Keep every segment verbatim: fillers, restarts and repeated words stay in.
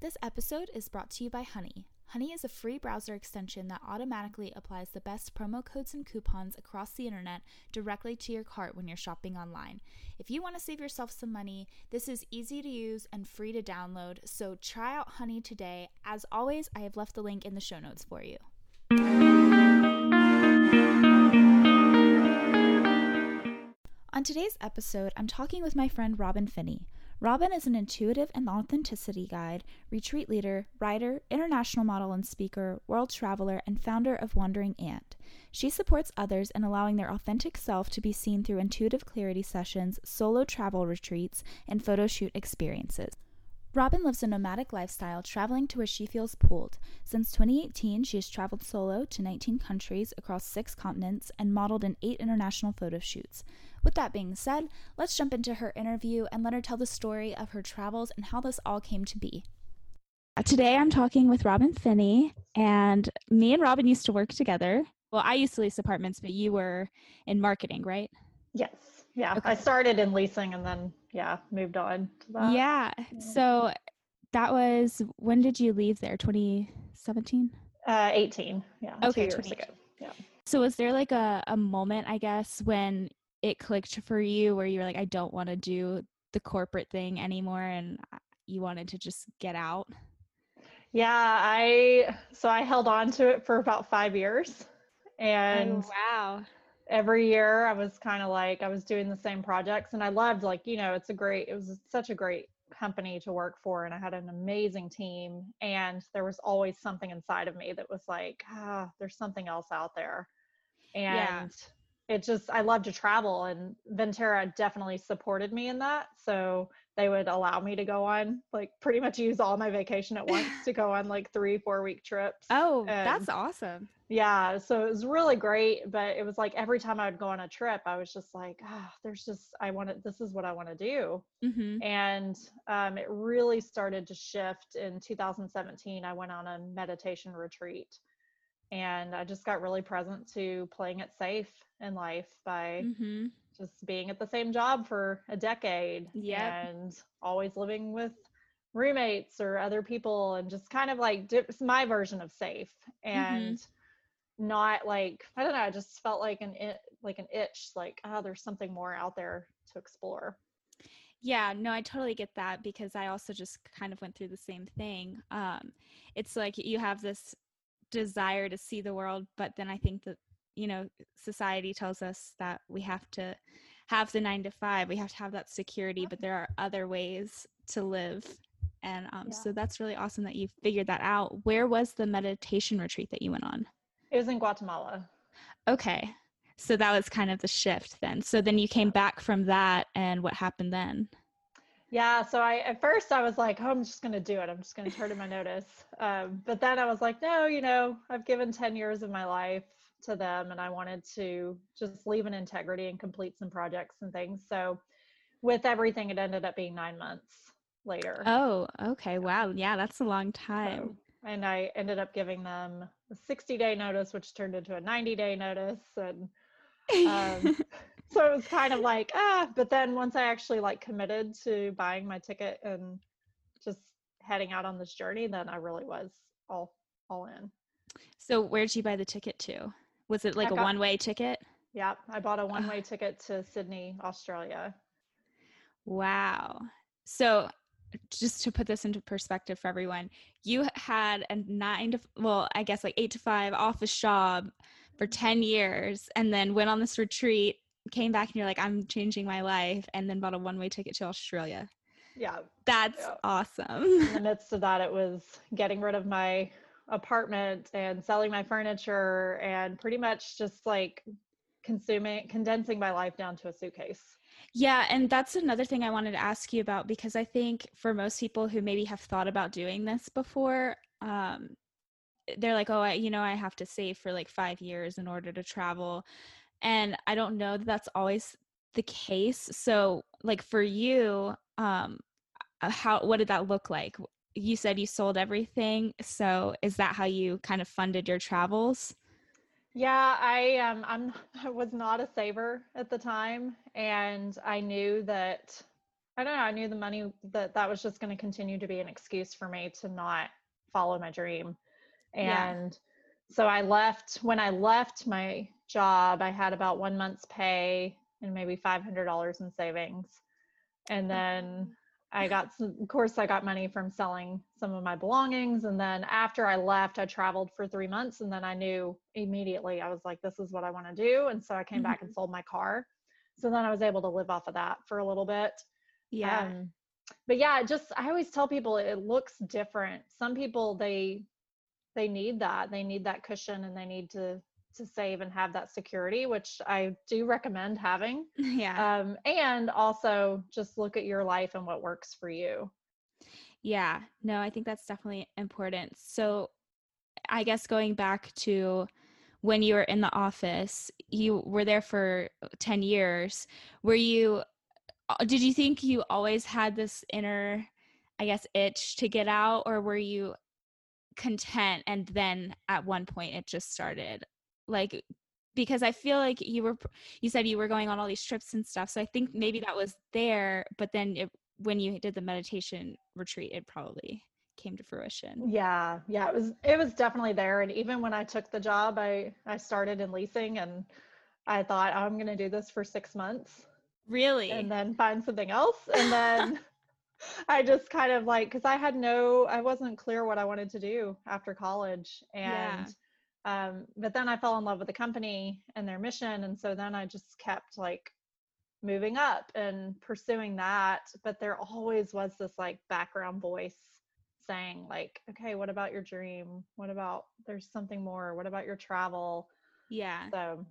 This episode is brought to you by Honey. Honey is a free browser extension that automatically applies the best promo codes and coupons across the internet directly to your cart when you're shopping online. If you want to save yourself some money, this is easy to use and free to download, so try out Honey today. As always, I have left the link in the show notes for you. On today's episode, I'm talking with my friend Robin Finney. Robin is an intuitive and authenticity guide, retreat leader, writer, international model and speaker, world traveler, and founder of Wandering Ant. She supports others in allowing their authentic self to be seen through intuitive clarity sessions, solo travel retreats, and photo shoot experiences. Robin lives a nomadic lifestyle, traveling to where she feels pulled. Since twenty eighteen, she has traveled solo to nineteen countries across six continents and modeled in eight international photo shoots. With that being said, let's jump into her interview and let her tell the story of her travels and how this all came to be. Today, I'm talking with Robin Finney, and me and Robin used to work together. Well, I used to lease apartments, but you were in marketing, right? Yes. Yeah, okay. I started in leasing and then, yeah, moved on to that. Yeah, so that was, when did you leave there, twenty seventeen? Uh, eighteen, yeah, okay, two years ago. Yeah. So was there like a, a moment, I guess, when it clicked for you where you were like, I don't want to do the corporate thing anymore and you wanted to just get out? Yeah, I so I held on to it for about five years. And oh, wow. Every year I was kind of like, I was doing the same projects and I loved, like, you know, it's a great, it was such a great company to work for. And I had an amazing team, and there was always something inside of me that was like, ah, there's something else out there. And yeah. It just, I love to travel, and Ventura definitely supported me in that. So they would allow me to go on, like, pretty much use all my vacation at once to go on like three, four week trips. Oh, and that's awesome. Yeah. So it was really great, but it was like every time I would go on a trip, I was just like, ah, oh, there's just, I want to, this is what I want to do. Mm-hmm. And um, it really started to shift in two thousand seventeen. I went on a meditation retreat. And I just got really present to playing it safe in life by mm-hmm. just being at the same job for a decade yep. and always living with roommates or other people, and just kind of like my version of safe and mm-hmm. not like, I don't know, I just felt like an, it, like an itch, like, oh, there's something more out there to explore. Yeah, no, I totally get that, because I also just kind of went through the same thing. Um, it's like you have this desire to see the world, but then I think that, you know, society tells us that we have to have the nine to five, we have to have that security, but there are other ways to live. And um, yeah. so that's really awesome that you figured that out. Where was the meditation retreat that you went on? It was in Guatemala. Okay. So that was kind of the shift then. So then you came back from that, and what happened then? Yeah. So I, at first I was like, oh, I'm just going to do it. I'm just going to turn in my notice. Um, but then I was like, no, you know, I've given ten years of my life to them, and I wanted to just leave in integrity and complete some projects and things. So with everything, it ended up being nine months later. Oh, okay. Wow. Yeah. That's a long time. So, and I ended up giving them a sixty day notice, which turned into a ninety day notice. And, um, so it was kind of like, ah, but then once I actually like committed to buying my ticket and just heading out on this journey, then I really was all, all in. So where'd you buy the ticket to? Was it like I a got, one-way ticket? Yeah. I bought a one-way ticket to Sydney, Australia. Wow. So just to put this into perspective for everyone, you had a nine to, well, I guess like eight to five office job for ten years, and then went on this retreat, came back, and you're like, I'm changing my life, and then bought a one-way ticket to Australia. Yeah. That's yeah. awesome. In the midst of that, it was getting rid of my apartment and selling my furniture and pretty much just like consuming, condensing my life down to a suitcase. Yeah. And that's another thing I wanted to ask you about, because I think for most people who maybe have thought about doing this before, um, they're like, oh, I, you know, I have to save for like five years in order to travel. And I don't know that that's always the case. So like for you, um, how, what did that look like? You said you sold everything. So is that how you kind of funded your travels? Yeah, I, um, I'm, I was not a saver at the time. And I knew that I don't know. I knew the money that that was just going to continue to be an excuse for me to not follow my dream. And yeah. so I left, when I left my job, I had about one month's pay and maybe five hundred dollars in savings. And then I got, some, of course I got money from selling some of my belongings. And then after I left, I traveled for three months and then I knew immediately, I was like, this is what I want to do. And so I came mm-hmm. back and sold my car. So then I was able to live off of that for a little bit. Yeah. Um, but yeah, it just, I always tell people it looks different. Some people, they, they need that, they need that cushion and they need to, to save and have that security, which I do recommend having. Yeah. Um, and also just look at your life and what works for you. Yeah, no, I think that's definitely important. So I guess going back to when you were in the office, you were there for ten years. Were you, did you think you always had this inner, I guess, itch to get out, or were you content and then at one point it just started? Like, because I feel like you were, you said you were going on all these trips and stuff. So I think maybe that was there, but then it, when you did the meditation retreat, it probably came to fruition. Yeah. Yeah. It was, it was definitely there. And even when I took the job, I, I started in leasing and I thought, oh, I'm going to do this for six months. Really? And then find something else. And then I just kind of like, cause I had no, I wasn't clear what I wanted to do after college. And yeah. Um, but then I fell in love with the company and their mission. And so then I just kept like moving up and pursuing that. But there always was this like background voice saying like, okay, what about your dream? What about, there's something more? What about your travel? Yeah. So,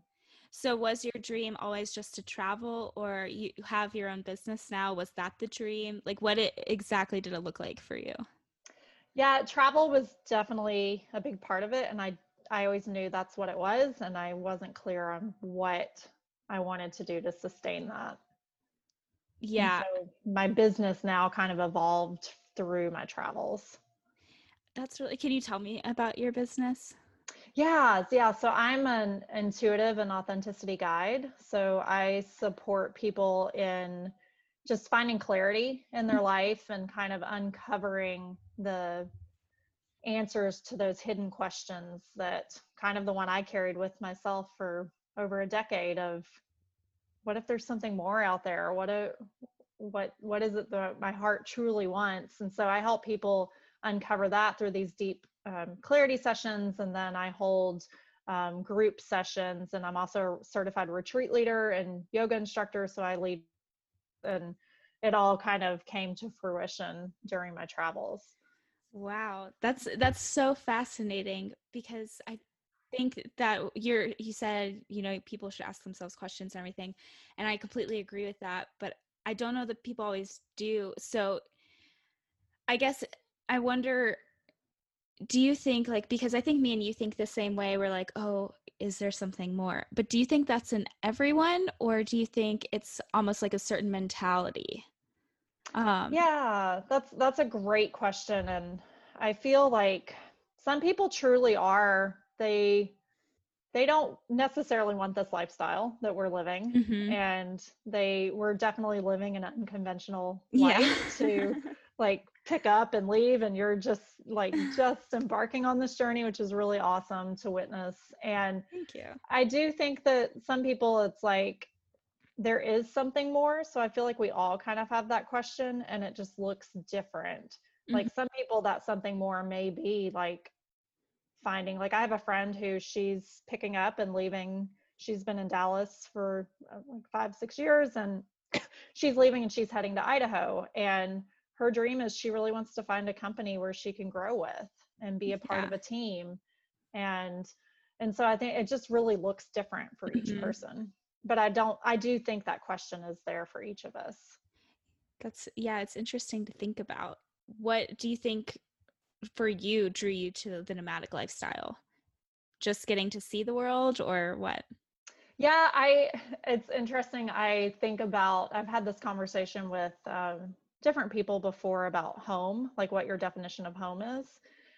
so was your dream always just to travel, or you have your own business now? Was that the dream? Like what it, exactly did it look like for you? Yeah, travel was definitely a big part of it. And I I always knew that's what it was. And I wasn't clear on what I wanted to do to sustain that. Yeah. So my business now kind of evolved through my travels. That's really, can you tell me about your business? Yeah. Yeah. So I'm an intuitive and authenticity guide. So I support people in just finding clarity in their life and kind of uncovering the answers to those hidden questions that kind of the one I carried with myself for over a decade of what if there's something more out there? What, a, what, what is it that my heart truly wants? And so I help people uncover that through these deep um, clarity sessions. And then I hold um, group sessions, and I'm also a certified retreat leader and yoga instructor. So I lead, and it all kind of came to fruition during my travels. Wow. That's, that's so fascinating, because I think that you're, you said, you know, people should ask themselves questions and everything. And I completely agree with that, but I don't know that people always do. So I guess I wonder, do you think like, because I think me and you think the same way, we're like, oh, is there something more? But do you think that's in everyone, or do you think it's almost like a certain mentality? Um, yeah, that's, that's a great question. And I feel like some people truly are, they, they don't necessarily want this lifestyle that we're living, mm-hmm. and they were definitely living an unconventional life yeah. to like pick up and leave. And you're just like, just embarking on this journey, which is really awesome to witness. And thank you. I do think that some people it's like, there is something more. So I feel like we all kind of have that question, and it just looks different. Mm-hmm. Like some people that something more may be like finding, like I have a friend who she's picking up and leaving. She's been in Dallas for like five, six years and she's leaving and she's heading to Idaho. And her dream is she really wants to find a company where she can grow with and be a part yeah. of a team. And, and so I think it just really looks different for each mm-hmm. person. But I don't, I do think that question is there for each of us. That's, yeah, it's interesting to think about. What do you think for you drew you to the nomadic lifestyle? Just getting to see the world, or what? Yeah, I, it's interesting. I think about, I've had this conversation with um, different people before about home, like what your definition of home is.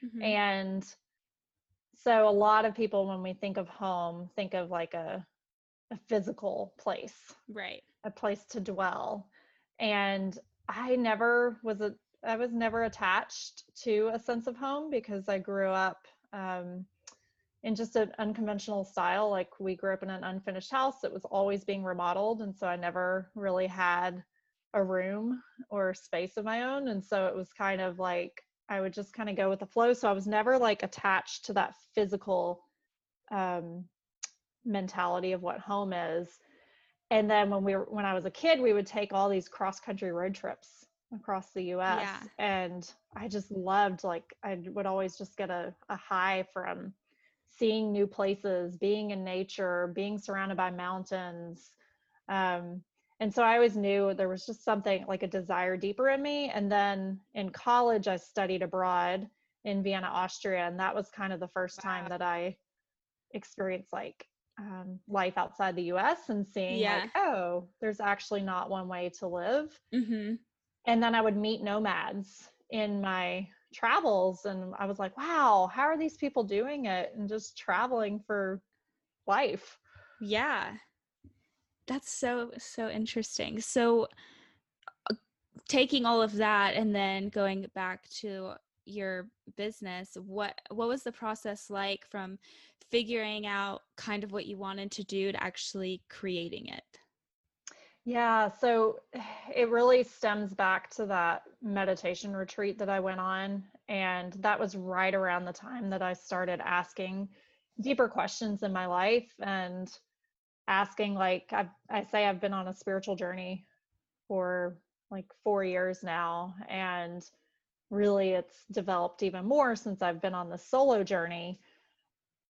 Mm-hmm. And so a lot of people, when we think of home, think of like a, a physical place, right? A place to dwell. And I never was a, I was never attached to a sense of home because I grew up um, in just an unconventional style. Like we grew up in an unfinished house that was always being remodeled. And so I never really had a room or space of my own. And so it was kind of like, I would just kind of go with the flow. So I was never like attached to that physical um, mentality of what home is. And then when we were, when I was a kid, we would take all these cross-country road trips across the U S Yeah. And I just loved, like, I would always just get a, a high from seeing new places, being in nature, being surrounded by mountains. Um, and so I always knew there was just something like a desire deeper in me. And then in college, I studied abroad in Vienna, Austria. And that was kind of the first wow. time that I experienced like Um, life outside the U S and seeing yeah. like, oh, there's actually not one way to live. Mm-hmm. And then I would meet nomads in my travels. And I was like, wow, how are these people doing it? And just traveling for life. Yeah. That's so, so interesting. So uh, taking all of that and then going back to your business, what what was the process like from figuring out kind of what you wanted to do to actually creating it? Yeah, so it really stems back to that meditation retreat that I went on. And that was right around the time that I started asking deeper questions in my life and asking, like, I, I say I've been on a spiritual journey for like four years now. And really it's developed even more since I've been on this solo journey,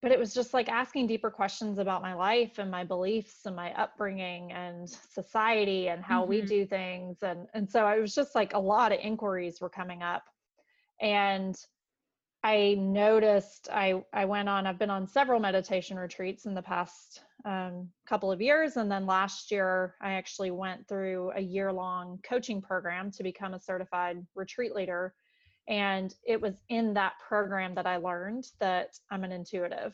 but it was just like asking deeper questions about my life and my beliefs and my upbringing and society and how mm-hmm. we do things. And, and so it was just like a lot of inquiries were coming up, and I noticed I, I went on, I've been on several meditation retreats in the past um, couple of years. And then last year, I actually went through a year long coaching program to become a certified retreat leader. And it was in that program that I learned that I'm an intuitive.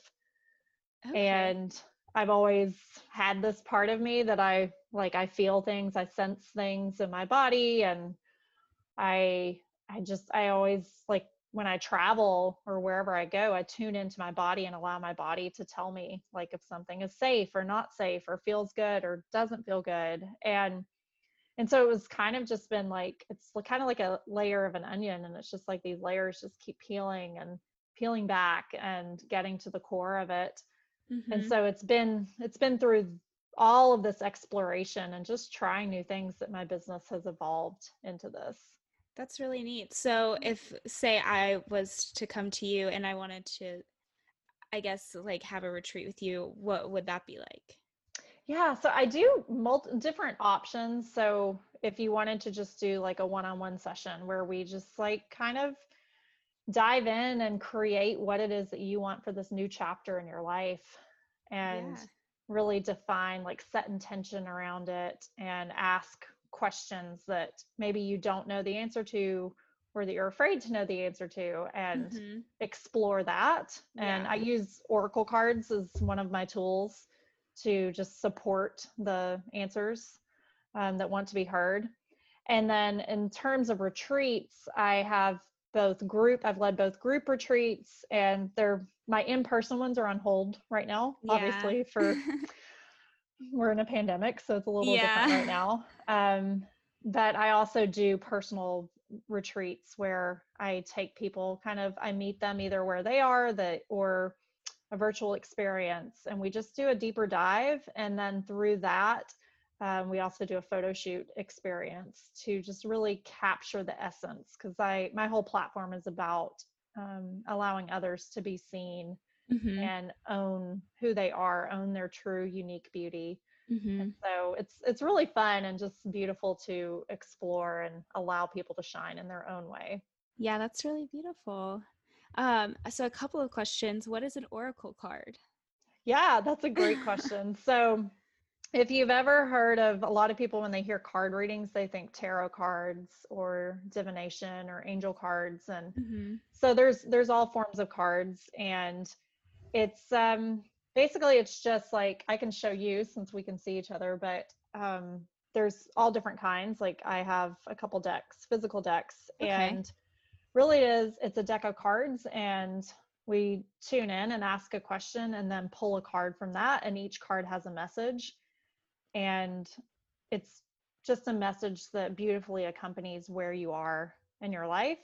Okay. And I've always had this part of me that I, like, I feel things, I sense things in my body. And I, I just, I always, like, when I travel or wherever I go, I tune into my body and allow my body to tell me, like, if something is safe or not safe or feels good or doesn't feel good. And And so it was kind of just been like, it's kind of like a layer of an onion, and it's just like these layers just keep peeling and peeling back and getting to the core of it. Mm-hmm. And so it's been, it's been through all of this exploration and just trying new things that my business has evolved into this. That's really neat. So if, say, I was to come to you and I wanted to, I guess, like, have a retreat with you, what would that be like? Yeah, so I do multi- different options. So if you wanted to just do like a one-on-one session where we just like kind of dive in and create what it is that you want for this new chapter in your life and yeah. really define, like, set intention around it and ask questions that maybe you don't know the answer to or that you're afraid to know the answer to, and mm-hmm. explore that. And yeah. I use oracle cards as one of my tools to just support the answers um, that want to be heard. And then in terms of retreats, I have both group, I've led both group retreats, and they're, my in-person ones are on hold right now, yeah. obviously for, we're in a pandemic, so it's a little yeah. different right now. Um, but I also do personal retreats where I take people kind of, I meet them either where they are that, or a virtual experience, and we just do a deeper dive. And then through that, um, we also do a photo shoot experience to just really capture the essence. Cause I, my whole platform is about um, allowing others to be seen mm-hmm. and own who they are, own their true unique beauty. Mm-hmm. And so it's, it's really fun and just beautiful to explore and allow people to shine in their own way. Yeah, that's really beautiful. Um, so a couple of questions. What is an oracle card? Yeah, that's a great question. So if you've ever heard of, a lot of people, when they hear card readings, they think tarot cards or divination or angel cards. And mm-hmm. so there's, there's all forms of cards, and it's, um, basically it's just like, I can show you since we can see each other, but, um, there's all different kinds. Like I have a couple decks, physical decks, okay. and really it is, it's a deck of cards, and we tune in and ask a question and then pull a card from that. And each card has a message, and it's just a message that beautifully accompanies where you are in your life.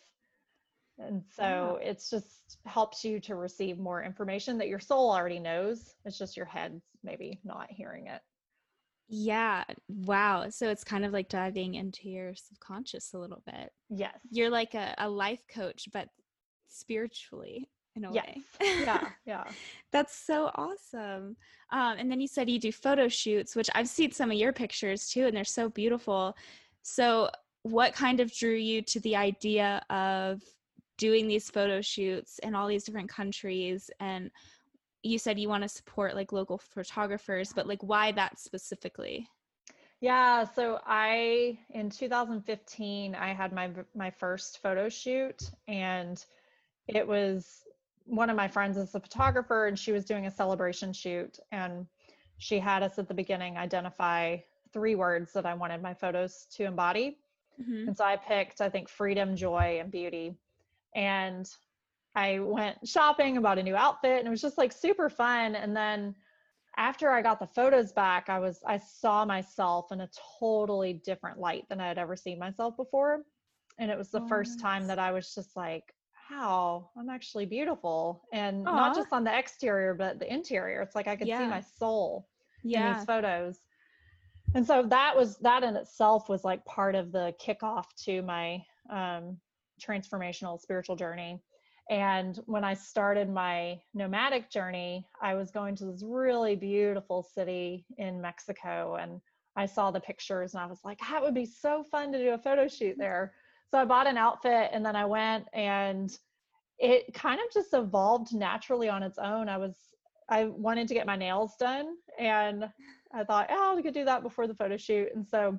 And so yeah. it's just helps you to receive more information that your soul already knows. It's just your head's maybe not hearing it. Yeah. Wow. So it's kind of like diving into your subconscious a little bit. Yes. You're like a, a life coach, but spiritually in a yes. way. Yeah. Yeah. That's so awesome. Um, and then you said you do photo shoots, which I've seen some of your pictures too, and they're so beautiful. So what kind of drew you to the idea of doing these photo shoots in all these different countries? And you said you want to support like local photographers, but like why that specifically? Yeah. So I, in two thousand fifteen, I had my, my first photo shoot, and it was one of my friends is a photographer, and she was doing a celebration shoot, and she had us at the beginning identify three words that I wanted my photos to embody. Mm-hmm. And so I picked, I think, freedom, joy, and beauty. And I went shopping and bought a new outfit, and it was just like super fun. And then after I got the photos back, I was, I saw myself in a totally different light than I had ever seen myself before. And it was the oh, first nice. time that I was just like, wow, I'm actually beautiful. And Aww. not just on the exterior, but the interior. It's like, I could yeah. see my soul yeah. in these photos. And so that was, that in itself was like part of the kickoff to my, um, transformational spiritual journey. And when I started my nomadic journey, I was going to this really beautiful city in Mexico, and I saw the pictures, and I was like, that would be so fun to do a photo shoot there. So I bought an outfit, and then I went, and it kind of just evolved naturally on its own. I was, I wanted to get my nails done, and I thought, oh, we could do that before the photo shoot. And so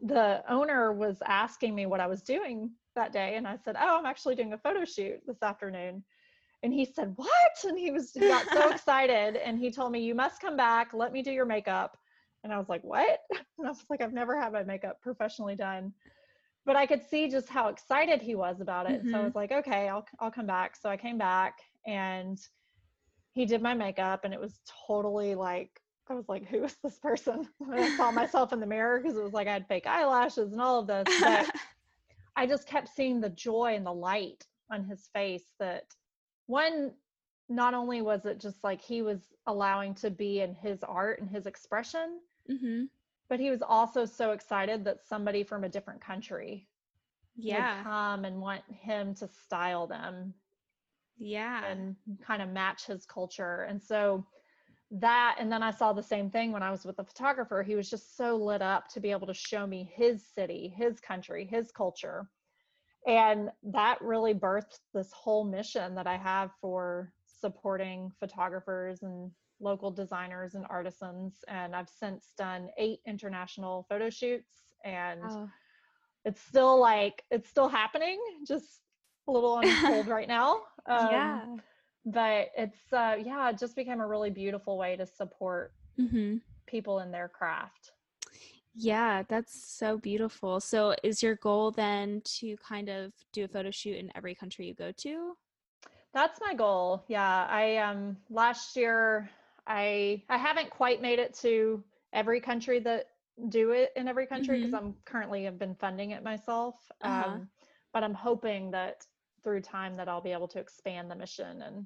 the owner was asking me what I was doing that day, and I said, oh, I'm actually doing a photo shoot this afternoon. And he said, what? And he was he got so excited, and he told me, you must come back, let me do your makeup. And I was like, what? And I was like, I've never had my makeup professionally done, but I could see just how excited he was about it. Mm-hmm. So I was like, okay, I'll I'll come back. So I came back, and he did my makeup, and it was totally like, I was like, who is this person? I saw myself in the mirror, because it was like I had fake eyelashes and all of this, but I just kept seeing the joy and the light on his face. That one, not only was it just like he was allowing to be in his art and his expression, mm-hmm. but he was also so excited that somebody from a different country yeah. would come and want him to style them. Yeah. And kind of match his culture. And so that, and then I saw the same thing when I was with the photographer. He was just so lit up to be able to show me his city, his country, his culture. And that really birthed this whole mission that I have for supporting photographers and local designers and artisans. And I've since done eight international photo shoots, and oh. it's still like, it's still happening, just a little on hold right now. Um, yeah. But it's, uh, yeah, it just became a really beautiful way to support mm-hmm. people in their craft. Yeah, that's so beautiful. So is your goal then to kind of do a photo shoot in every country you go to? That's my goal. Yeah. I, um, last year I, I haven't quite made it to every country that do it in every country, because mm-hmm. I'm currently have been funding it myself. Uh-huh. Um, but I'm hoping that through time that I'll be able to expand the mission and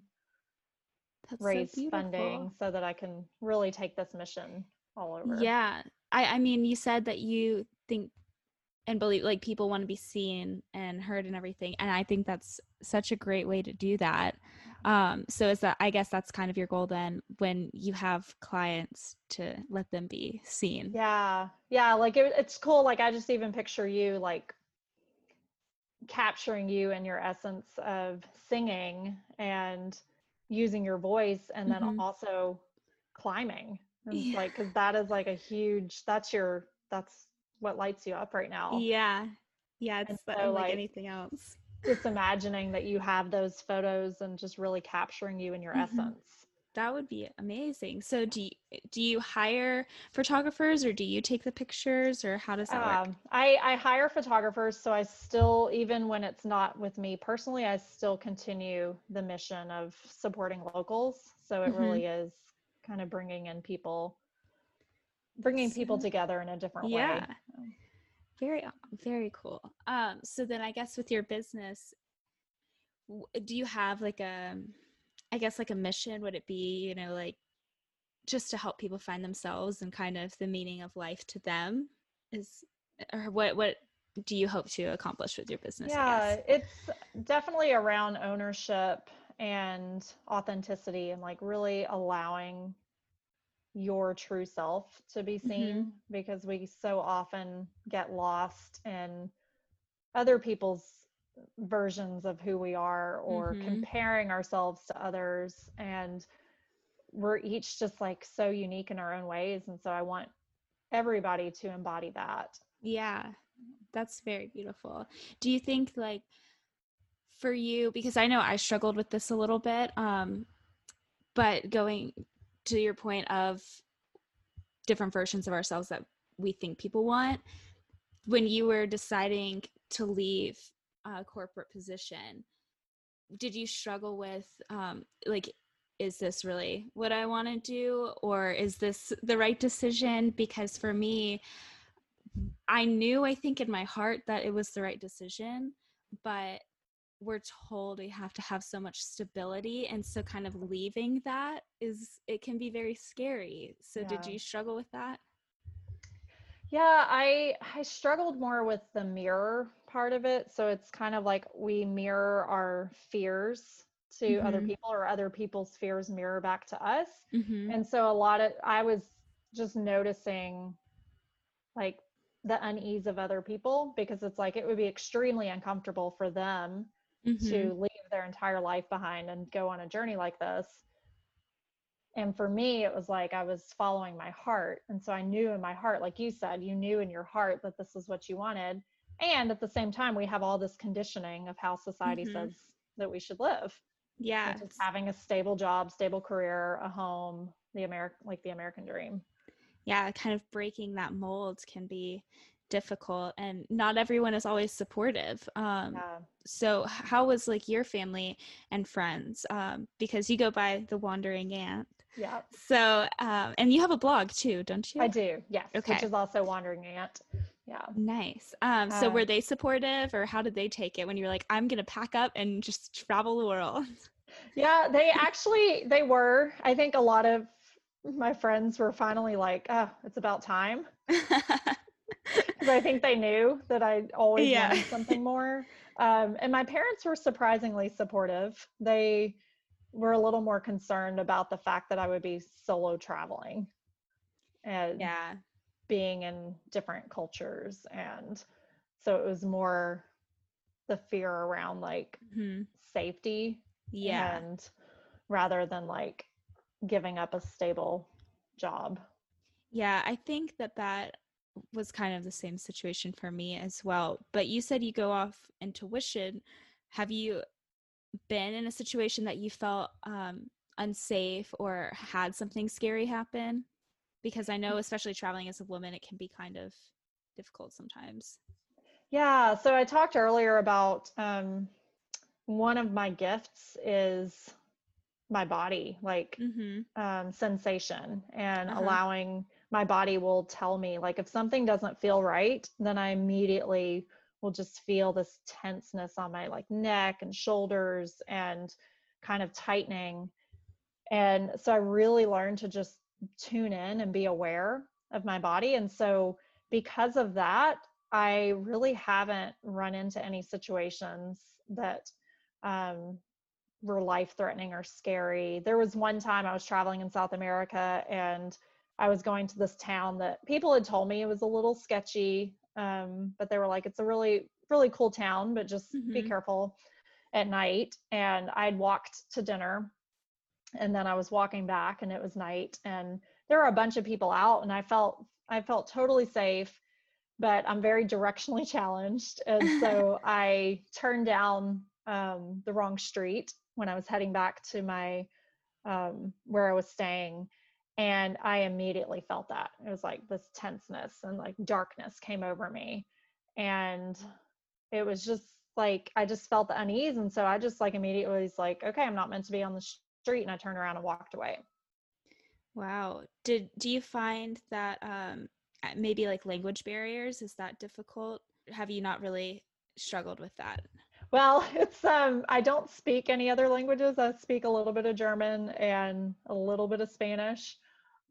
That's raise so funding so that I can really take this mission all over. Yeah. I, I mean, you said that you think and believe like people want to be seen and heard and everything. And I think that's such a great way to do that. Um, so is that, I guess that's kind of your goal then when you have clients, to let them be seen. Yeah. Yeah. Like it, it's cool. Like I just even picture you like capturing you and your essence of singing and using your voice, and then mm-hmm. also climbing. And yeah. Like, cause that is like a huge, that's your, that's what lights you up right now. Yeah. Yeah. It's so, unlike like anything else. Just imagining that you have those photos and just really capturing you and your mm-hmm. essence. That would be amazing. So do you, do you hire photographers, or do you take the pictures, or how does that um, work? I, I hire photographers. So I still, even when it's not with me personally, I still continue the mission of supporting locals. So it mm-hmm. really is kind of bringing in people, bringing people together in a different yeah. way. Very, very cool. Um, so then I guess with your business, do you have like a, I guess like a mission? Would it be, you know, like just to help people find themselves and kind of the meaning of life to them is, or what, what do you hope to accomplish with your business? Yeah, it's definitely around ownership and authenticity and like really allowing your true self to be seen, mm-hmm. because we so often get lost in other people's versions of who we are, or mm-hmm. comparing ourselves to others, and we're each just like so unique in our own ways, and so I want everybody to embody that. Yeah, that's very beautiful. Do you think, like, for you, because I know I struggled with this a little bit, um but going to your point of different versions of ourselves that we think people want, when you were deciding to leave a corporate position, did you struggle with um like, is this really what I want to do, or is this the right decision? Because for me, I knew, I think in my heart, that it was the right decision, but we're told we have to have so much stability, and so kind of leaving that is, it can be very scary. So yeah. Did you struggle with that? Yeah, I I struggled more with the mirror part of it. So it's kind of like we mirror our fears to mm-hmm. other people, or other people's fears mirror back to us. Mm-hmm. And so a lot of, I was just noticing like the unease of other people, because it's like, it would be extremely uncomfortable for them mm-hmm. to leave their entire life behind and go on a journey like this. And for me, it was like I was following my heart. And so I knew in my heart, like you said, you knew in your heart that this was what you wanted. And at the same time, we have all this conditioning of how society mm-hmm. says that we should live. Yeah. So just having a stable job, stable career, a home, the American, like the American dream. Yeah. Kind of breaking that mold can be difficult, and not everyone is always supportive. Um, yeah. So how was like your family and friends? Um, because you go by the Wandering Ant. Yeah. So, um, and you have a blog too, don't you? I do. Yes. Okay. Which is also Wandering Ant. Yeah. Nice. Um, so um, were they supportive, or how did they take it when you were like, I'm going to pack up and just travel the world? Yeah, they actually, they were. I think a lot of my friends were finally like, oh, it's about time. Because I think they knew that I always yeah. wanted something more. Um, and my parents were surprisingly supportive. They were a little more concerned about the fact that I would be solo traveling and yeah. being in different cultures. And so it was more the fear around like mm-hmm. safety. Yeah. And rather than like giving up a stable job. Yeah. I think that that was kind of the same situation for me as well. But you said you go off intuition. Have you been in a situation that you felt um, unsafe or had something scary happen? Because I know, especially traveling as a woman, it can be kind of difficult sometimes. Yeah. So I talked earlier about um, one of my gifts is my body, like mm-hmm. um, sensation, and uh-huh. allowing my body will tell me, like, if something doesn't feel right, then I immediately will just feel this tenseness on my like neck and shoulders and kind of tightening. And so I really learned to just tune in and be aware of my body. And so because of that, I really haven't run into any situations that um, were life-threatening or scary. There was one time I was traveling in South America, and I was going to this town that people had told me it was a little sketchy, um, but they were like, it's a really, really cool town, but just mm-hmm. be careful at night. And I'd walked to dinner, and then I was walking back, and it was night, and there were a bunch of people out, and I felt, I felt totally safe, but I'm very directionally challenged. And so I turned down um, the wrong street when I was heading back to my um, where I was staying. And I immediately felt that. It was like this tenseness and like darkness came over me. And it was just like, I just felt the unease. And so I just like immediately was like, okay, I'm not meant to be on the street. And I turned around and walked away. Wow. Did, do you find that um, maybe like language barriers, is that difficult? Have you not really struggled with that? Well, it's, um, I don't speak any other languages. I speak a little bit of German and a little bit of Spanish,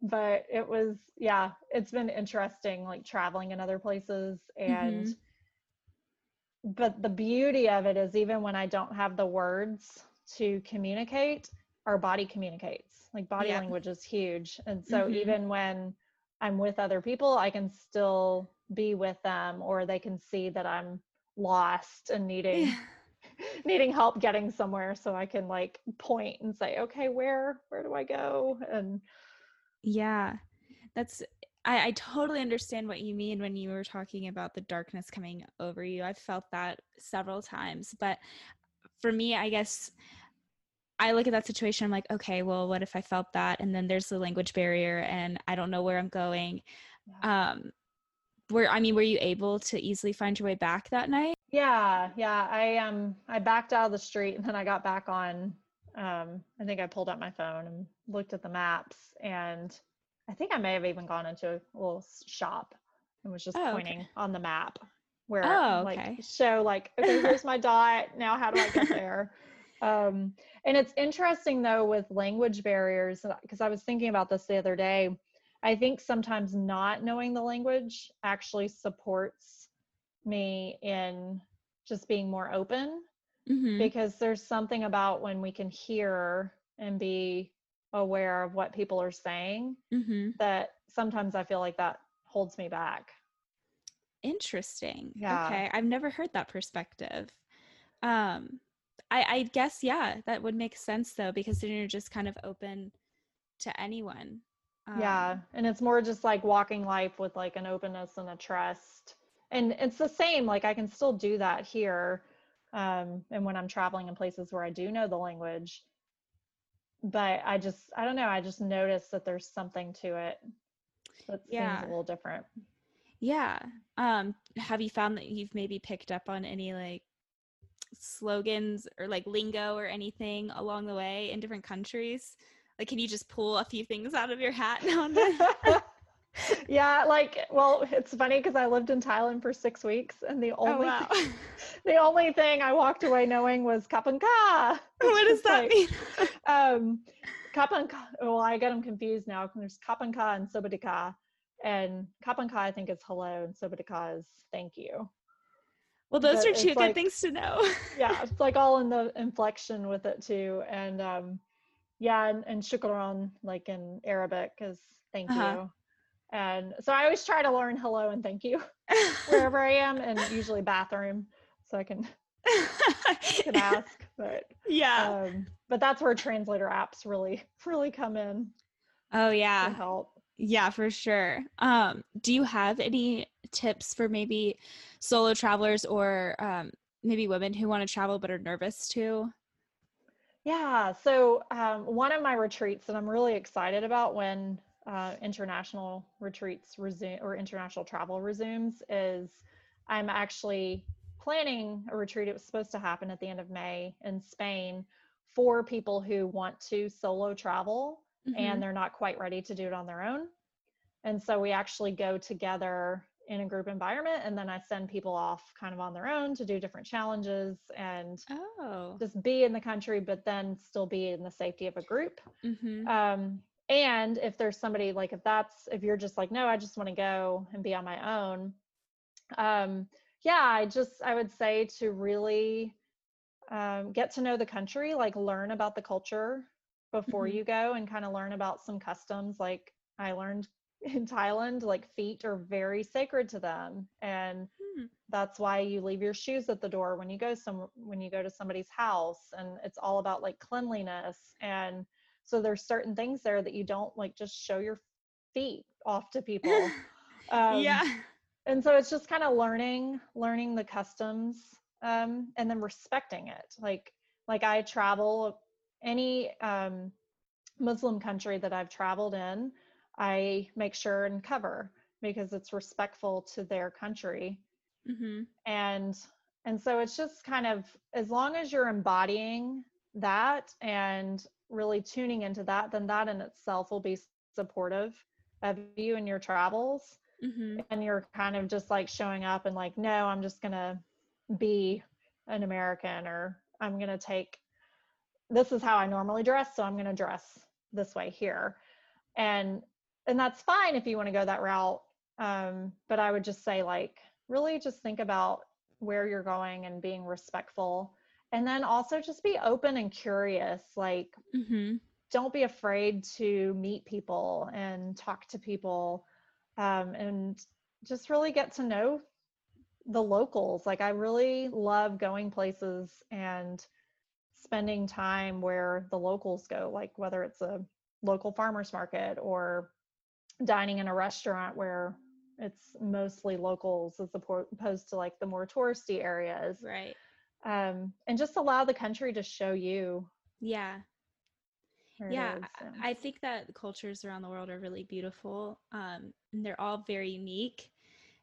but it was, yeah, it's been interesting, like traveling in other places. And, mm-hmm. but the beauty of it is even when I don't have the words to communicate, our body communicates. Like body yeah. language is huge. And so mm-hmm. even when I'm with other people, I can still be with them, or they can see that I'm lost and needing yeah. needing help getting somewhere, so I can like point and say, okay, where where do I go? And yeah, that's I, I totally understand what you mean when you were talking about the darkness coming over you. I've felt that several times, but for me, I guess I look at that situation, I'm like, okay, well, what if I felt that? And then there's the language barrier and I don't know where I'm going. Yeah. Um Were, I mean, were you able to easily find your way back that night? Yeah, yeah. I um, I backed out of the street and then I got back on. Um, I think I pulled out my phone and looked at the maps, and I think I may have even gone into a little shop and was just oh, pointing okay. on the map where oh, like okay. show like, okay, here's my dot. Now how do I get there? Um, and it's interesting though with language barriers, because I was thinking about this the other day. I think sometimes not knowing the language actually supports me in just being more open, mm-hmm. because there's something about when we can hear and be aware of what people are saying, mm-hmm. that sometimes I feel like that holds me back. Interesting. Yeah. Okay. I've never heard that perspective. Um, I, I guess, yeah, that would make sense though, because then you're just kind of open to anyone. Um, yeah. And it's more just like walking life with like an openness and a trust. And it's the same, like I can still do that here. Um, and when I'm traveling in places where I do know the language, but I just, I don't know. I just noticed that there's something to it that yeah. seems a little different. Yeah. Um, have you found that you've maybe picked up on any like slogans or like lingo or anything along the way in different countries? Like, can you just pull a few things out of your hat now and then? Yeah, like, well, it's funny because I lived in Thailand for six weeks, and the only, oh, wow. thing, the only thing I walked away knowing was kap and ka. What does that like, mean? um, kap and ka, well, I get them confused now. There's kap and ka and sobadika, and kap and ka I think is hello, and sobadika is thank you. Well, those but are two good like, things to know. Yeah, it's like all in the inflection with it too, and um. Yeah, and, and shukran, like in Arabic, is thank uh-huh. you. And so I always try to learn hello and thank you wherever I am, and usually bathroom, so I can, can ask. But yeah, um, but that's where translator apps really, really come in. Oh yeah, to help. Yeah, for sure. Um, do you have any tips for maybe solo travelers or um, maybe women who want to travel but are nervous to? Yeah. So um, one of my retreats that I'm really excited about when uh, international retreats resume or international travel resumes is I'm actually planning a retreat. It was supposed to happen at the end of May in Spain for people who want to solo travel, mm-hmm. and they're not quite ready to do it on their own. And so we actually go together in a group environment, and then I send people off kind of on their own to do different challenges and oh. just be in the country, but then still be in the safety of a group. Mm-hmm. Um, and if there's somebody like, if that's, if you're just like, no, I just want to go and be on my own. Um, yeah, I just, I would say to really um, get to know the country, like learn about the culture before mm-hmm. you go, and kind of learn about some customs. Like I learned in Thailand, like feet are very sacred to them, and hmm. that's why you leave your shoes at the door when you go some when you go to somebody's house, and it's all about like cleanliness. And so there's certain things there that you don't like just show your feet off to people. um, yeah, and so it's just kind of learning learning the customs, um, and then respecting it. Like like I travel any um, Muslim country that I've traveled in, I make sure and cover because it's respectful to their country. Mm-hmm. And and so it's just kind of, as long as you're embodying that and really tuning into that, then that in itself will be supportive of you and your travels. Mm-hmm. And you're kind of just like showing up and like, no, I'm just going to be an American, or I'm going to take, this is how I normally dress, so I'm going to dress this way here. And, and that's fine if you want to go that route. Um, but I would just say, like, really just think about where you're going and being respectful. And then also just be open and curious. Like, mm-hmm. Don't be afraid to meet people and talk to people, um, and just really get to know the locals. Like, I really love going places and spending time where the locals go, like whether it's a local farmer's market or dining in a restaurant where it's mostly locals as opposed to like the more touristy areas. Right. Um, and just allow the country to show you. Yeah. Yeah. Is, so. I think that cultures around the world are really beautiful. Um, and they're all very unique.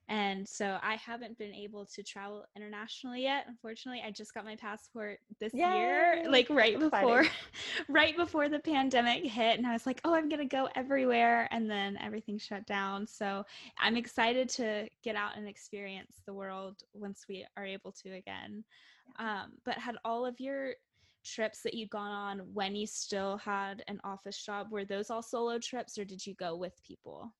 And so I haven't been able to travel internationally yet. Unfortunately, I just got my passport this Yay! year, like right before, right before the pandemic hit. And I was like, oh, I'm going to go everywhere. And then everything shut down. So I'm excited to get out and experience the world once we are able to again. Um, but had all of your trips that you'd gone on when you still had an office job, were those all solo trips, or did you go with people?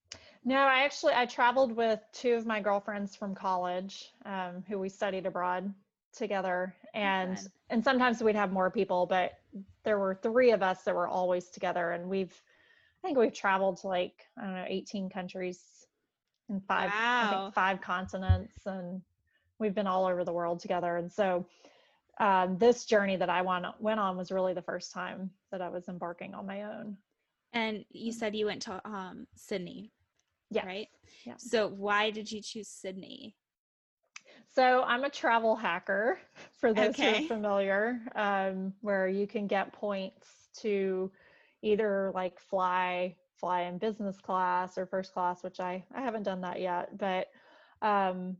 No, I actually, I traveled with two of my girlfriends from college, um, who we studied abroad together. And, okay. and sometimes we'd have more people, but there were three of us that were always together. And we've, I think we've traveled to like, I don't know, eighteen countries and five, wow. I think five continents, and we've been all over the world together. And so Um, this journey that I went, went on was really the first time that I was embarking on my own. And you said you went to um, Sydney, yes. right? Yeah. So why did you choose Sydney? So I'm a travel hacker, for those okay. who are familiar, um, where you can get points to either like fly, fly in business class or first class, which I, I haven't done that yet, but, um,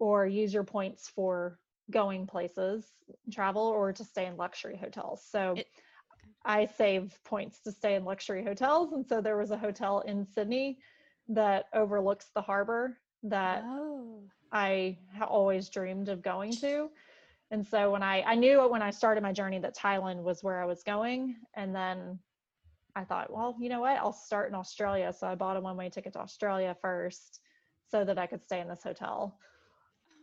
or use your points for going places, travel, or to stay in luxury hotels. So it, I save points to stay in luxury hotels. And so there was a hotel in Sydney that overlooks the harbor that oh. I ha- always dreamed of going to. And so when I, I knew when I started my journey that Thailand was where I was going. And then I thought, well, you know what, I'll start in Australia. So I bought a one-way ticket to Australia first so that I could stay in this hotel.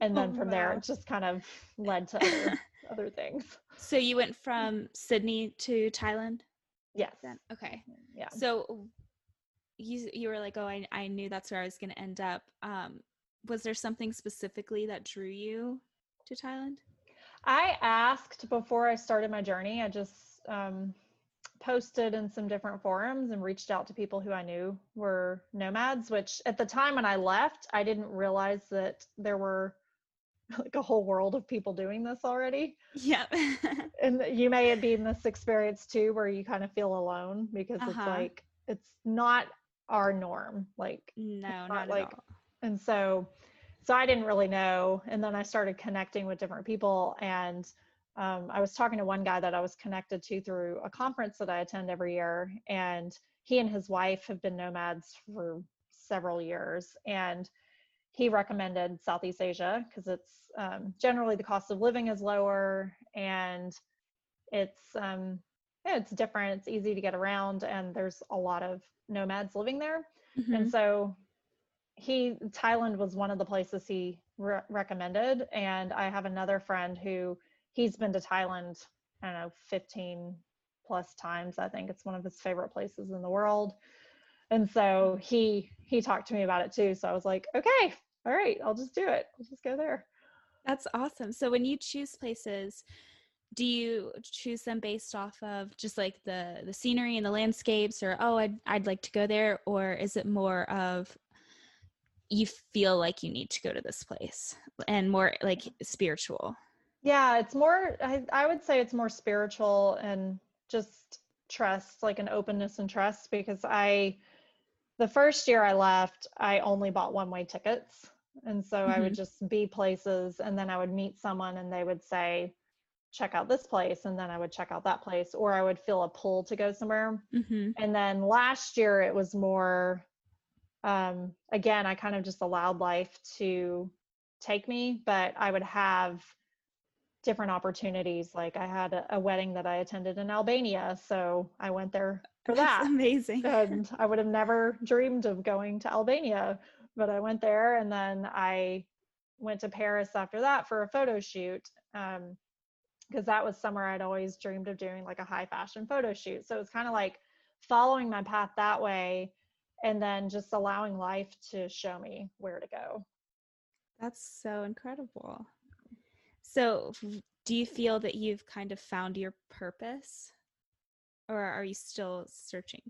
And then oh, from there, wow. it just kind of led to other, other things. So you went from Sydney to Thailand? Yes. Okay. Yeah. So you you were like, oh, I, I knew that's where I was going to end up. Um, was there something specifically that drew you to Thailand? I asked before I started my journey. I just um, posted in some different forums and reached out to people who I knew were nomads, which at the time when I left, I didn't realize that there were like a whole world of people doing this already. Yeah. And you may be in this experience too, where you kind of feel alone because uh-huh. it's like, it's not our norm. Like, no, not, not like, at all. And so, so I didn't really know. And then I started connecting with different people. And, um, I was talking to one guy that I was connected to through a conference that I attend every year. And he and his wife have been nomads for several years. And he recommended Southeast Asia because it's um, generally the cost of living is lower, and it's um, yeah, it's different. It's easy to get around, and there's a lot of nomads living there. Mm-hmm. And so he Thailand was one of the places he re- recommended. And I have another friend who he's been to Thailand, I don't know, fifteen plus times. I think it's one of his favorite places in the world. And so he he talked to me about it too. So I was like, okay, all right, I'll just do it. I'll just go there. That's awesome. So when you choose places, do you choose them based off of just like the the scenery and the landscapes, or oh, I'd I'd like to go there, or is it more of you feel like you need to go to this place and more like spiritual? Yeah, it's more. I I would say it's more spiritual and just trust, like an openness and trust, because I, the first year I left, I only bought one-way tickets. And so mm-hmm. I would just be places, and then I would meet someone and they would say, check out this place. And then I would check out that place, or I would feel a pull to go somewhere. Mm-hmm. And then last year it was more, um, again, I kind of just allowed life to take me, but I would have different opportunities. Like I had a, a wedding that I attended in Albania. So I went there for that. That's amazing. And I would have never dreamed of going to Albania, but I went there, and then I went to Paris after that for a photo shoot. Um, Because that was summer I'd always dreamed of doing, like a high fashion photo shoot. So it was kind of like following my path that way, and then just allowing life to show me where to go. That's so incredible. So do you feel that you've kind of found your purpose, or are you still searching?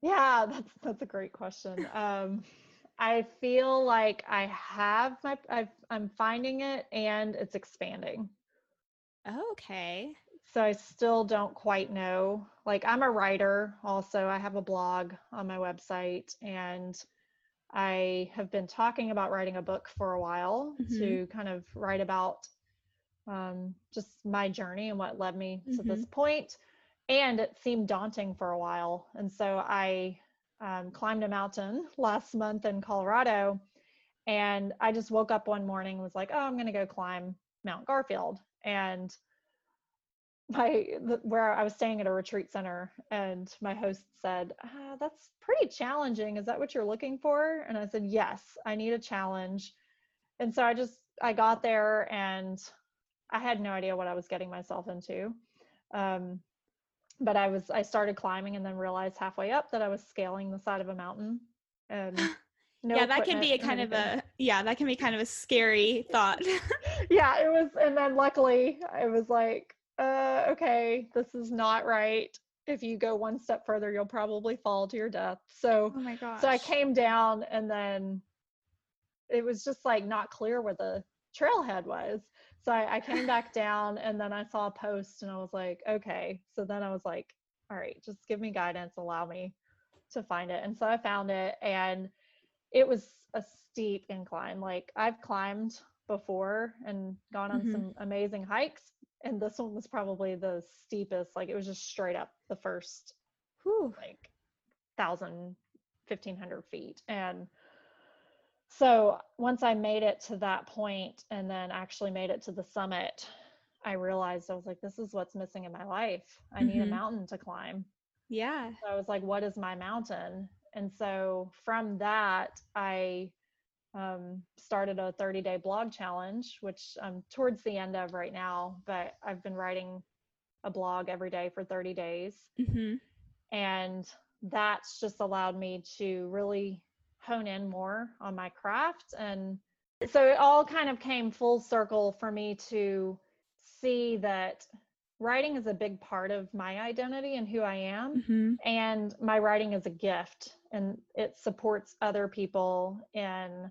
Yeah, that's that's a great question. Um, I feel like I have my, I've, I'm finding it, and it's expanding. Okay. So I still don't quite know. Like, I'm a writer also. I have a blog on my website, and I have been talking about writing a book for a while mm-hmm. to kind of write about um, just my journey and what led me mm-hmm. to this point. And it seemed daunting for a while. And so I um, climbed a mountain last month in Colorado, and I just woke up one morning and was like, oh, I'm going to go climb Mount Garfield. And my, the, where I was staying at a retreat center, and my host said, ah, that's pretty challenging. Is that what you're looking for? And I said, yes, I need a challenge. And so I just, I got there, and I had no idea what I was getting myself into. Um, but I was, I started climbing, and then realized halfway up that I was scaling the side of a mountain, and no yeah, that can be a kind of a, yeah, that can be kind of a scary thought. Yeah, it was. And then luckily I was like, uh, okay, this is not right. If you go one step further, you'll probably fall to your death. So, oh my gosh. So I came down, and then it was just like not clear where the trailhead was. So I, I came back down, and then I saw a post, and I was like, okay. So then I was like, all right, just give me guidance, allow me to find it. And so I found it, and it was a steep incline. Like, I've climbed before and gone on mm-hmm. some amazing hikes, and this one was probably the steepest. Like, it was just straight up the first whew, like thousand, fifteen hundred feet. And so once I made it to that point, and then actually made it to the summit, I realized, I was like, this is what's missing in my life. I mm-hmm. need a mountain to climb. Yeah. So I was like, what is my mountain? And so from that, I um, started a thirty-day blog challenge, which I'm towards the end of right now, but I've been writing a blog every day for thirty days. Mm-hmm. And that's just allowed me to really hone in more on my craft. And so it all kind of came full circle for me to see that writing is a big part of my identity and who I am. Mm-hmm. And my writing is a gift, and it supports other people in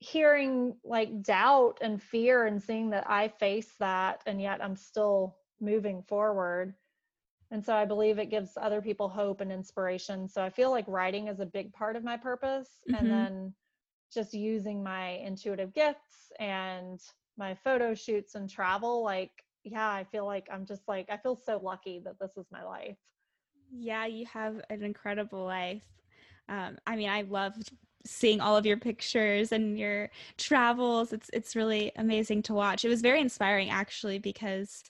hearing like doubt and fear, and seeing that I face that, and yet I'm still moving forward. And so I believe it gives other people hope and inspiration. So I feel like writing is a big part of my purpose. Mm-hmm. And then just using my intuitive gifts and my photo shoots and travel, like, yeah, I feel like I'm just like, I feel so lucky that this is my life. Yeah, you have an incredible life. Um, I mean, I loved seeing all of your pictures and your travels. It's it's really amazing to watch. It was very inspiring, actually, because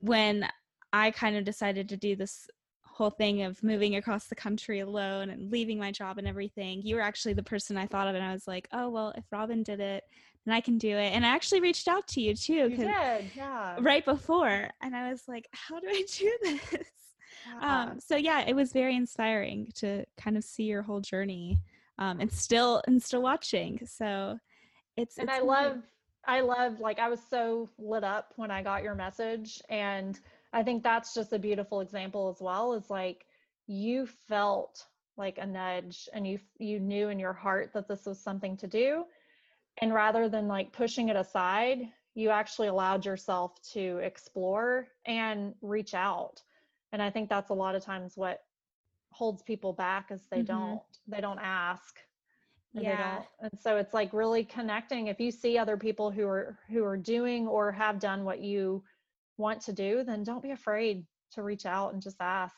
when I kind of decided to do this whole thing of moving across the country alone and leaving my job and everything, you were actually the person I thought of, and I was like, oh, well, if Robin did it, then I can do it. And I actually reached out to you too. You did, yeah. Right before. And I was like, how do I do this? Yeah. Um, so yeah, it was very inspiring to kind of see your whole journey um, and still, and still watching. So it's, and it's I love, amazing. I love, like, I was so lit up when I got your message, and I think that's just a beautiful example as well, is like, you felt like a nudge, and you, you knew in your heart that this was something to do. And rather than like pushing it aside, you actually allowed yourself to explore and reach out. And I think that's a lot of times what holds people back is they mm-hmm. don't, they don't ask. And yeah. They don't. And so it's like really connecting. If you see other people who are, who are doing or have done what you want to do, then don't be afraid to reach out and just ask.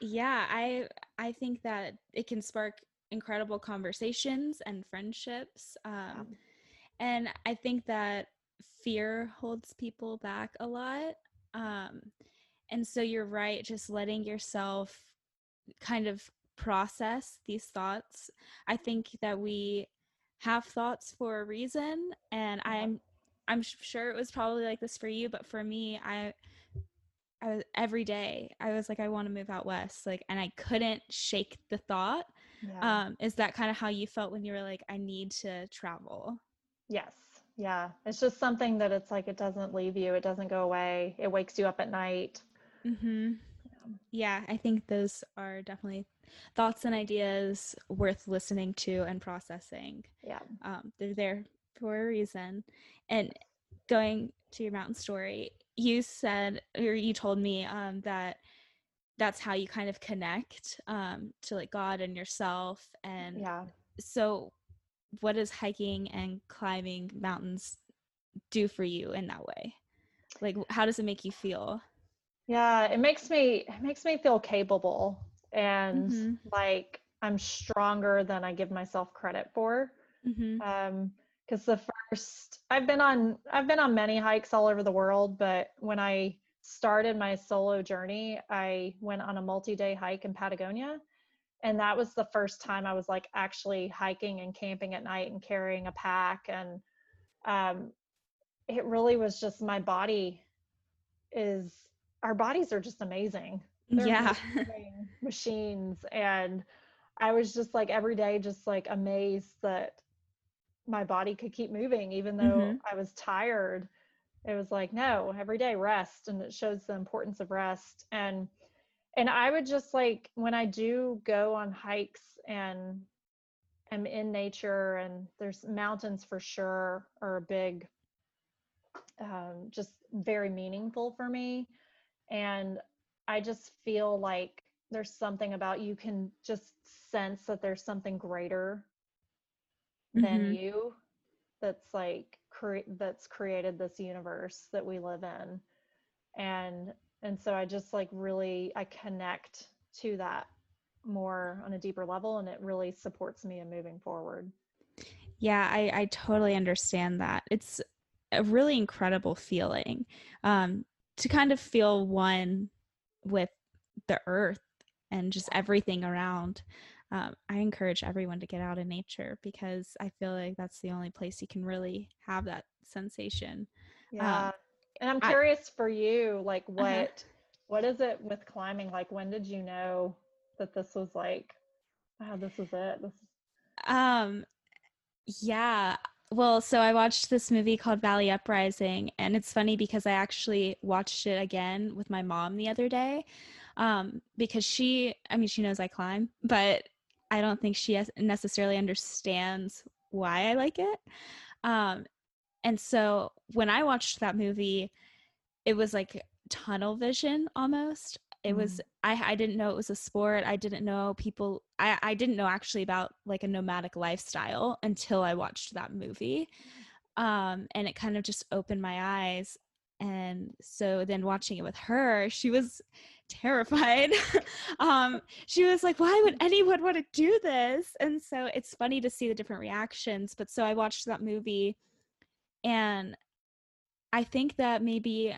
Yeah. I, I think that it can spark incredible conversations and friendships. Um, yeah. And I think that fear holds people back a lot. Um, and so you're right. Just letting yourself kind of process these thoughts. I think that we have thoughts for a reason, and yeah. I'm, I'm sure it was probably like this for you, but for me, I, I was every day I was like, I want to move out west. Like, and I couldn't shake the thought. Yeah. Um, is that kind of how you felt when you were like, I need to travel? Yes. Yeah. It's just something that it's like, it doesn't leave you. It doesn't go away. It wakes you up at night. Mm-hmm. Yeah. I think those are definitely thoughts and ideas worth listening to and processing. Yeah. Um, they're there for a reason. And going to your mountain story, you said, or you told me, um, that that's how you kind of connect, um, to like God and yourself. And yeah. So what does hiking and climbing mountains do for you in that way? Like, how does it make you feel? Yeah, it makes me, it makes me feel capable and mm-hmm. like I'm stronger than I give myself credit for. Mm-hmm. Um, 'cause the first, I've been on, I've been on many hikes all over the world, but when I started my solo journey, I went on a multi-day hike in Patagonia. And that was the first time I was like actually hiking and camping at night and carrying a pack. And, um, it really was just, my body is, our bodies are just amazing. They're yeah. amazing machines. And I was just like every day, just like amazed that my body could keep moving, even though mm-hmm. I was tired. It was like, no, every day rest. And it shows the importance of rest. And And I would just like, when I do go on hikes and am in nature, and there's mountains for sure are a big, um, just very meaningful for me. And I just feel like there's something about, you can just sense that there's something greater mm-hmm. than you that's like, cre- that's created this universe that we live in. And And so I just like really, I connect to that more on a deeper level, and it really supports me in moving forward. Yeah, I, I totally understand that. It's a really incredible feeling, um, to kind of feel one with the earth and just everything around. Um, I encourage everyone to get out in nature, because I feel like that's the only place you can really have that sensation. Yeah. Um, And I'm curious I, for you, like what, uh-huh. what is it with climbing? Like, when did you know that this was like, wow, this is it? This is- um, yeah. Well, so I watched this movie called Valley Uprising, and it's funny because I actually watched it again with my mom the other day, um, because she, I mean, she knows I climb, but I don't think she necessarily understands why I like it. Um, And so when I watched that movie, it was like tunnel vision almost. It mm-hmm. was, I, I didn't know it was a sport. I didn't know people, I, I didn't know actually about like a nomadic lifestyle until I watched that movie. Um, and it kind of just opened my eyes. And so then watching it with her, she was terrified. um, she was like, why would anyone want to do this? And so it's funny to see the different reactions. But so I watched that movie, and I think that maybe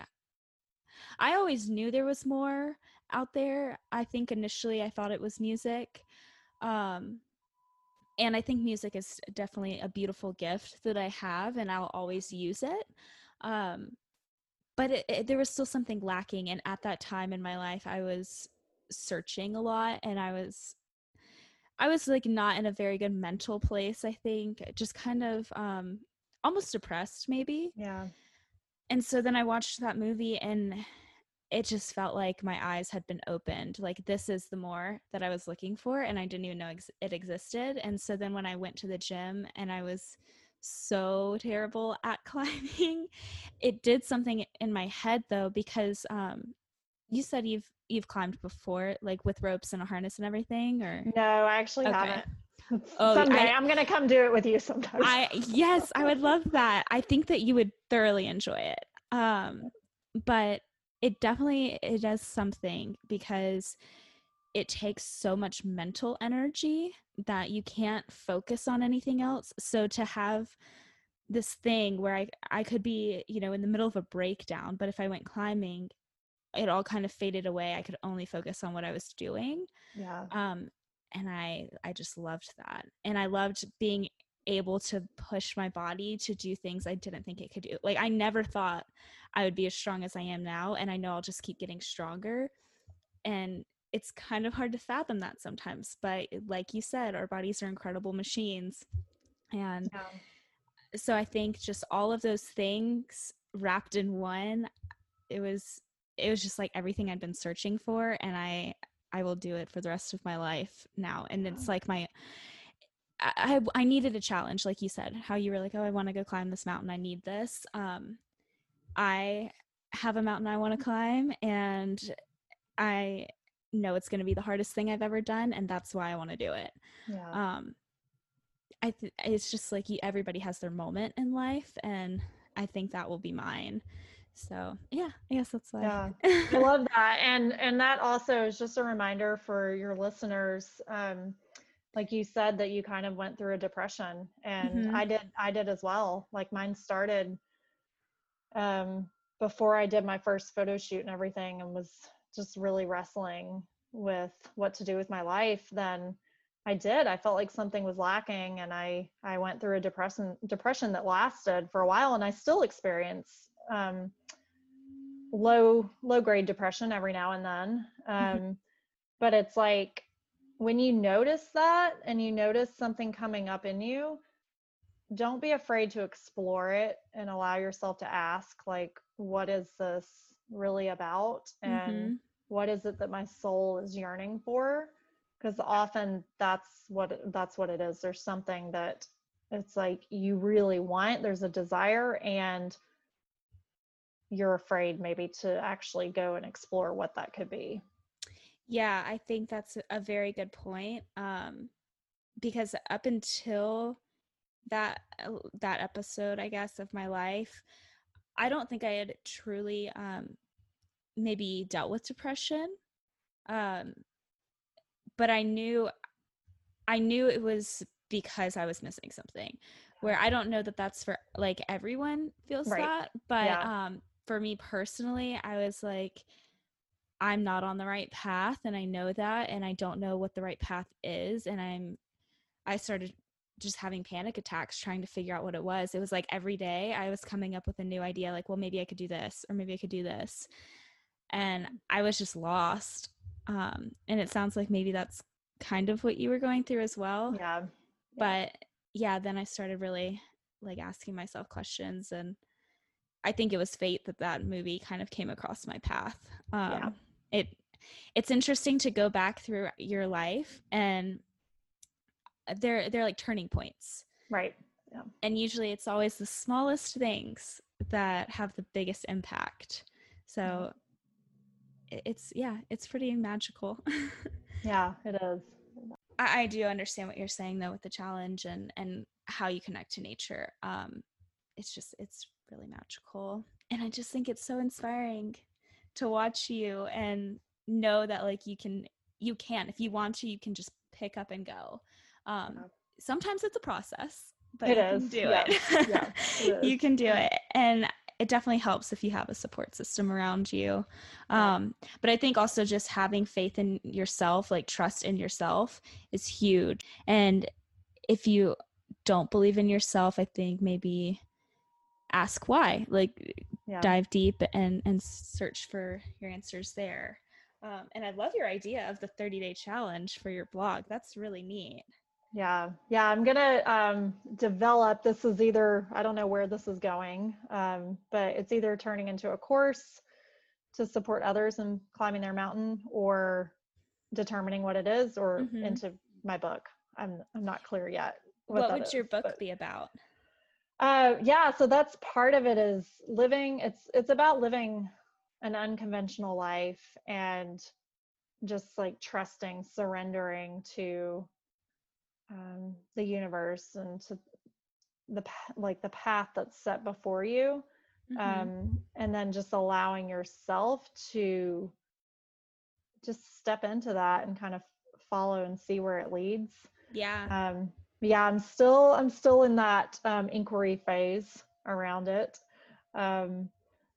I always knew there was more out there. I think initially I thought it was music. Um, and I think music is definitely a beautiful gift that I have, and I'll always use it. Um, but it, it, there was still something lacking. And at that time in my life, I was searching a lot, and I was, I was like not in a very good mental place, I think, just kind of, um, almost depressed maybe. Yeah. And so then I watched that movie, and it just felt like my eyes had been opened. Like, this is the more that I was looking for, and I didn't even know ex- it existed. And so then when I went to the gym, and I was so terrible at climbing, it did something in my head though, because um, You said you've you've climbed before, like with ropes and a harness and everything, or? No, I actually okay. haven't. Oh, someday I, I'm gonna come do it with you sometime. I yes, I would love that. I think that you would thoroughly enjoy it. Um, but it definitely it does something, because it takes so much mental energy that you can't focus on anything else. So to have this thing where I I could be, you know, in the middle of a breakdown, but if I went climbing, it all kind of faded away. I could only focus on what I was doing. Yeah. Um, and I, I just loved that. And I loved being able to push my body to do things I didn't think it could do. Like, I never thought I would be as strong as I am now. And I know I'll just keep getting stronger. And it's kind of hard to fathom that sometimes, but like you said, our bodies are incredible machines. And yeah. so I think just all of those things wrapped in one, it was, it was just like everything I'd been searching for, and I, I will do it for the rest of my life now. And it's like my, I, I needed a challenge. Like you said, how you were like, oh, I want to go climb this mountain. I need this. Um, I have a mountain I want to climb, and I know it's going to be the hardest thing I've ever done. And that's why I want to do it. Yeah. Um, I, th- it's just like you, everybody has their moment in life, and I think that will be mine. So yeah, I guess that's why. Yeah, I love that. And and that also is just a reminder for your listeners. Um, like you said, that you kind of went through a depression, and mm-hmm. I did, I did as well. Like, mine started um, before I did my first photo shoot and everything, and was just really wrestling with what to do with my life. Then I did, I felt like something was lacking, and I, I went through a depression, depression that lasted for a while, and I still experience um, low, low grade depression every now and then. Um, but it's like, when you notice that and you notice something coming up in you, don't be afraid to explore it and allow yourself to ask, like, what is this really about? And mm-hmm. what is it that my soul is yearning for? Because often that's what, that's what it is. There's something that it's like you really want, there's a desire, and you're afraid maybe to actually go and explore what that could be. Yeah, I think that's a very good point. Um, because up until that, that episode, I guess, of my life, I don't think I had truly, um, maybe dealt with depression. Um, but I knew, I knew it was because I was missing something, where I don't know that that's for, like, everyone feels right. that, but, yeah. um, for me personally, I was like, I'm not on the right path, and I know that, and I don't know what the right path is. And I'm, I started just having panic attacks trying to figure out what it was. It was like every day I was coming up with a new idea, like, well, maybe I could do this, or maybe I could do this. And I was just lost. Um, and it sounds like maybe that's kind of what you were going through as well. Yeah. But yeah, then I started really, like, asking myself questions, and I think it was fate that that movie kind of came across my path. Um, yeah. It it's interesting to go back through your life, and they're they're like turning points, right? Yeah. And usually it's always the smallest things that have the biggest impact. So it's yeah, it's pretty magical. Yeah, it is. I, I do understand what you're saying though with the challenge and and how you connect to nature. Um, it's just it's. really magical, and I just think it's so inspiring to watch you and know that, like, you can you can if you want to, you can just pick up and go. Um yeah. Sometimes it's a process, but it you is. Can do yeah. it, yeah. it you can do yeah. it, and it definitely helps if you have a support system around you. Um yeah. But I think also just having faith in yourself, like trust in yourself, is huge. And if you don't believe in yourself, I think maybe ask why, like yeah. dive deep and, and search for your answers there. Um, and I love your idea of the thirty day challenge for your blog. That's really neat. Yeah. Yeah. I'm going to um, develop, this is either, I don't know where this is going, um, but it's either turning into a course to support others in climbing their mountain, or determining what it is, or mm-hmm. into my book. I'm I'm not clear yet. What, what would is, your book but... be about? Uh, yeah. So that's part of it, is living. It's, it's about living an unconventional life and just like trusting, surrendering to um, the universe and to the, like the path that's set before you. Mm-hmm. Um, and then just allowing yourself to just step into that and kind of follow and see where it leads. Yeah. Um, yeah, I'm still, I'm still in that um, inquiry phase around it. Um,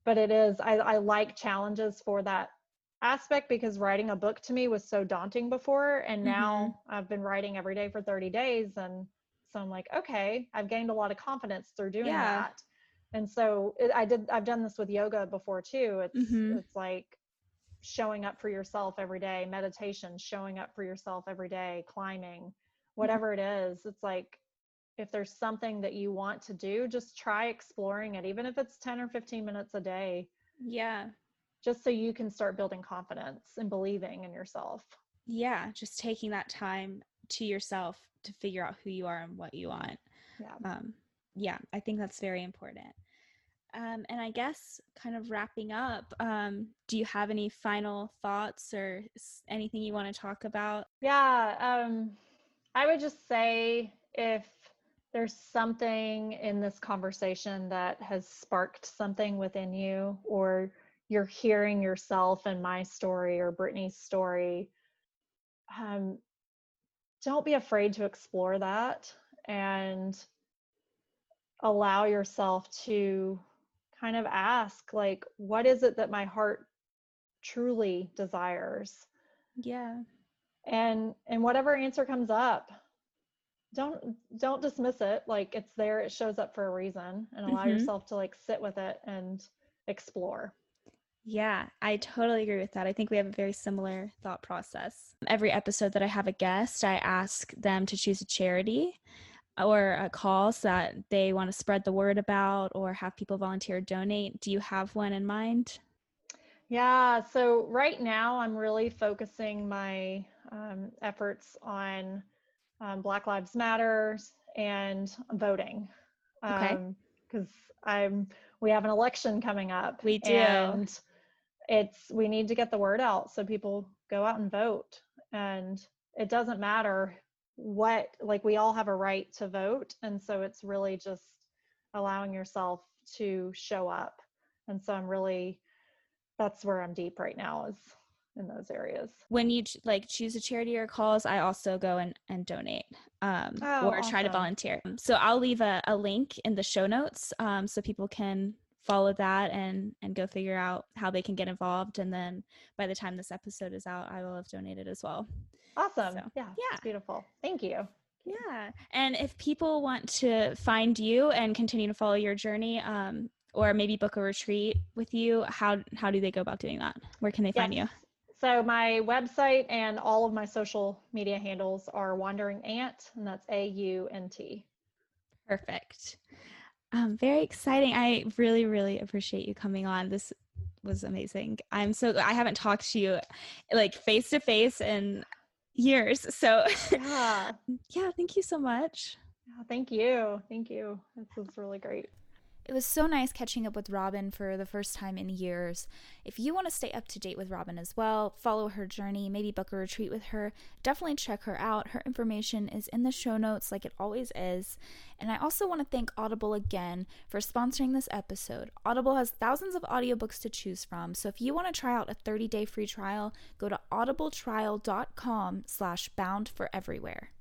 but it is, I, I like challenges for that aspect, because writing a book to me was so daunting before. And now mm-hmm. I've been writing every day for thirty days. And so I'm like, okay, I've gained a lot of confidence through doing yeah. that. And so it, I did, I've done this with yoga before too. It's, mm-hmm. it's like showing up for yourself every day, meditation, showing up for yourself every day, climbing, whatever mm-hmm. it is. It's like, if there's something that you want to do, just try exploring it, even if it's ten or fifteen minutes a day. Yeah. Just so you can start building confidence and believing in yourself. Yeah. Just taking that time to yourself to figure out who you are and what you want. Yeah. Um, yeah. I think that's very important. Um, and I guess kind of wrapping up, um, do you have any final thoughts or anything you want to talk about? Yeah. Um, I would just say, if there's something in this conversation that has sparked something within you, or you're hearing yourself and my story or Brittany's story, um, don't be afraid to explore that and allow yourself to kind of ask, like, what is it that my heart truly desires? Yeah. And, and whatever answer comes up, don't, don't dismiss it. Like, it's there, it shows up for a reason, and allow mm-hmm. yourself to like sit with it and explore. Yeah, I totally agree with that. I think we have a very similar thought process. Every episode that I have a guest, I ask them to choose a charity or a cause that they want to spread the word about, or have people volunteer or donate. Do you have one in mind? Yeah, so right now I'm really focusing my um, efforts on um, Black Lives Matter and voting. Um, okay. Because I'm, we have an election coming up. We do. And it's, we need to get the word out so people go out and vote. And it doesn't matter what, like, we all have a right to vote. And so it's really just allowing yourself to show up. And so I'm really, that's where I'm deep right now, is in those areas. When you like choose a charity or cause, I also go and, and donate um, oh, or awesome. try to volunteer. So I'll leave a, a link in the show notes um, so people can follow that and, and go figure out how they can get involved. And then by the time this episode is out, I will have donated as well. Awesome. So, yeah. Yeah. It's beautiful. Thank you. Yeah. And if people want to find you and continue to follow your journey, um, or maybe book a retreat with you, how, how do they go about doing that? Where can they find yes. you? So my website and all of my social media handles are Wandering Ant, and that's A U N T. Perfect. Um, very exciting. I really, really appreciate you coming on. This was amazing. I'm so, I haven't talked to you like face to face in years. So yeah. yeah, thank you so much. Oh, thank you. Thank you. This was really great. It was so nice catching up with Robin for the first time in years. If you want to stay up to date with Robin as well, follow her journey, maybe book a retreat with her, definitely check her out. Her information is in the show notes, like it always is. And I also want to thank Audible again for sponsoring this episode. Audible has thousands of audiobooks to choose from, so if you want to try out a thirty-day free trial, go to audibletrial dot com slash bound for everywhere.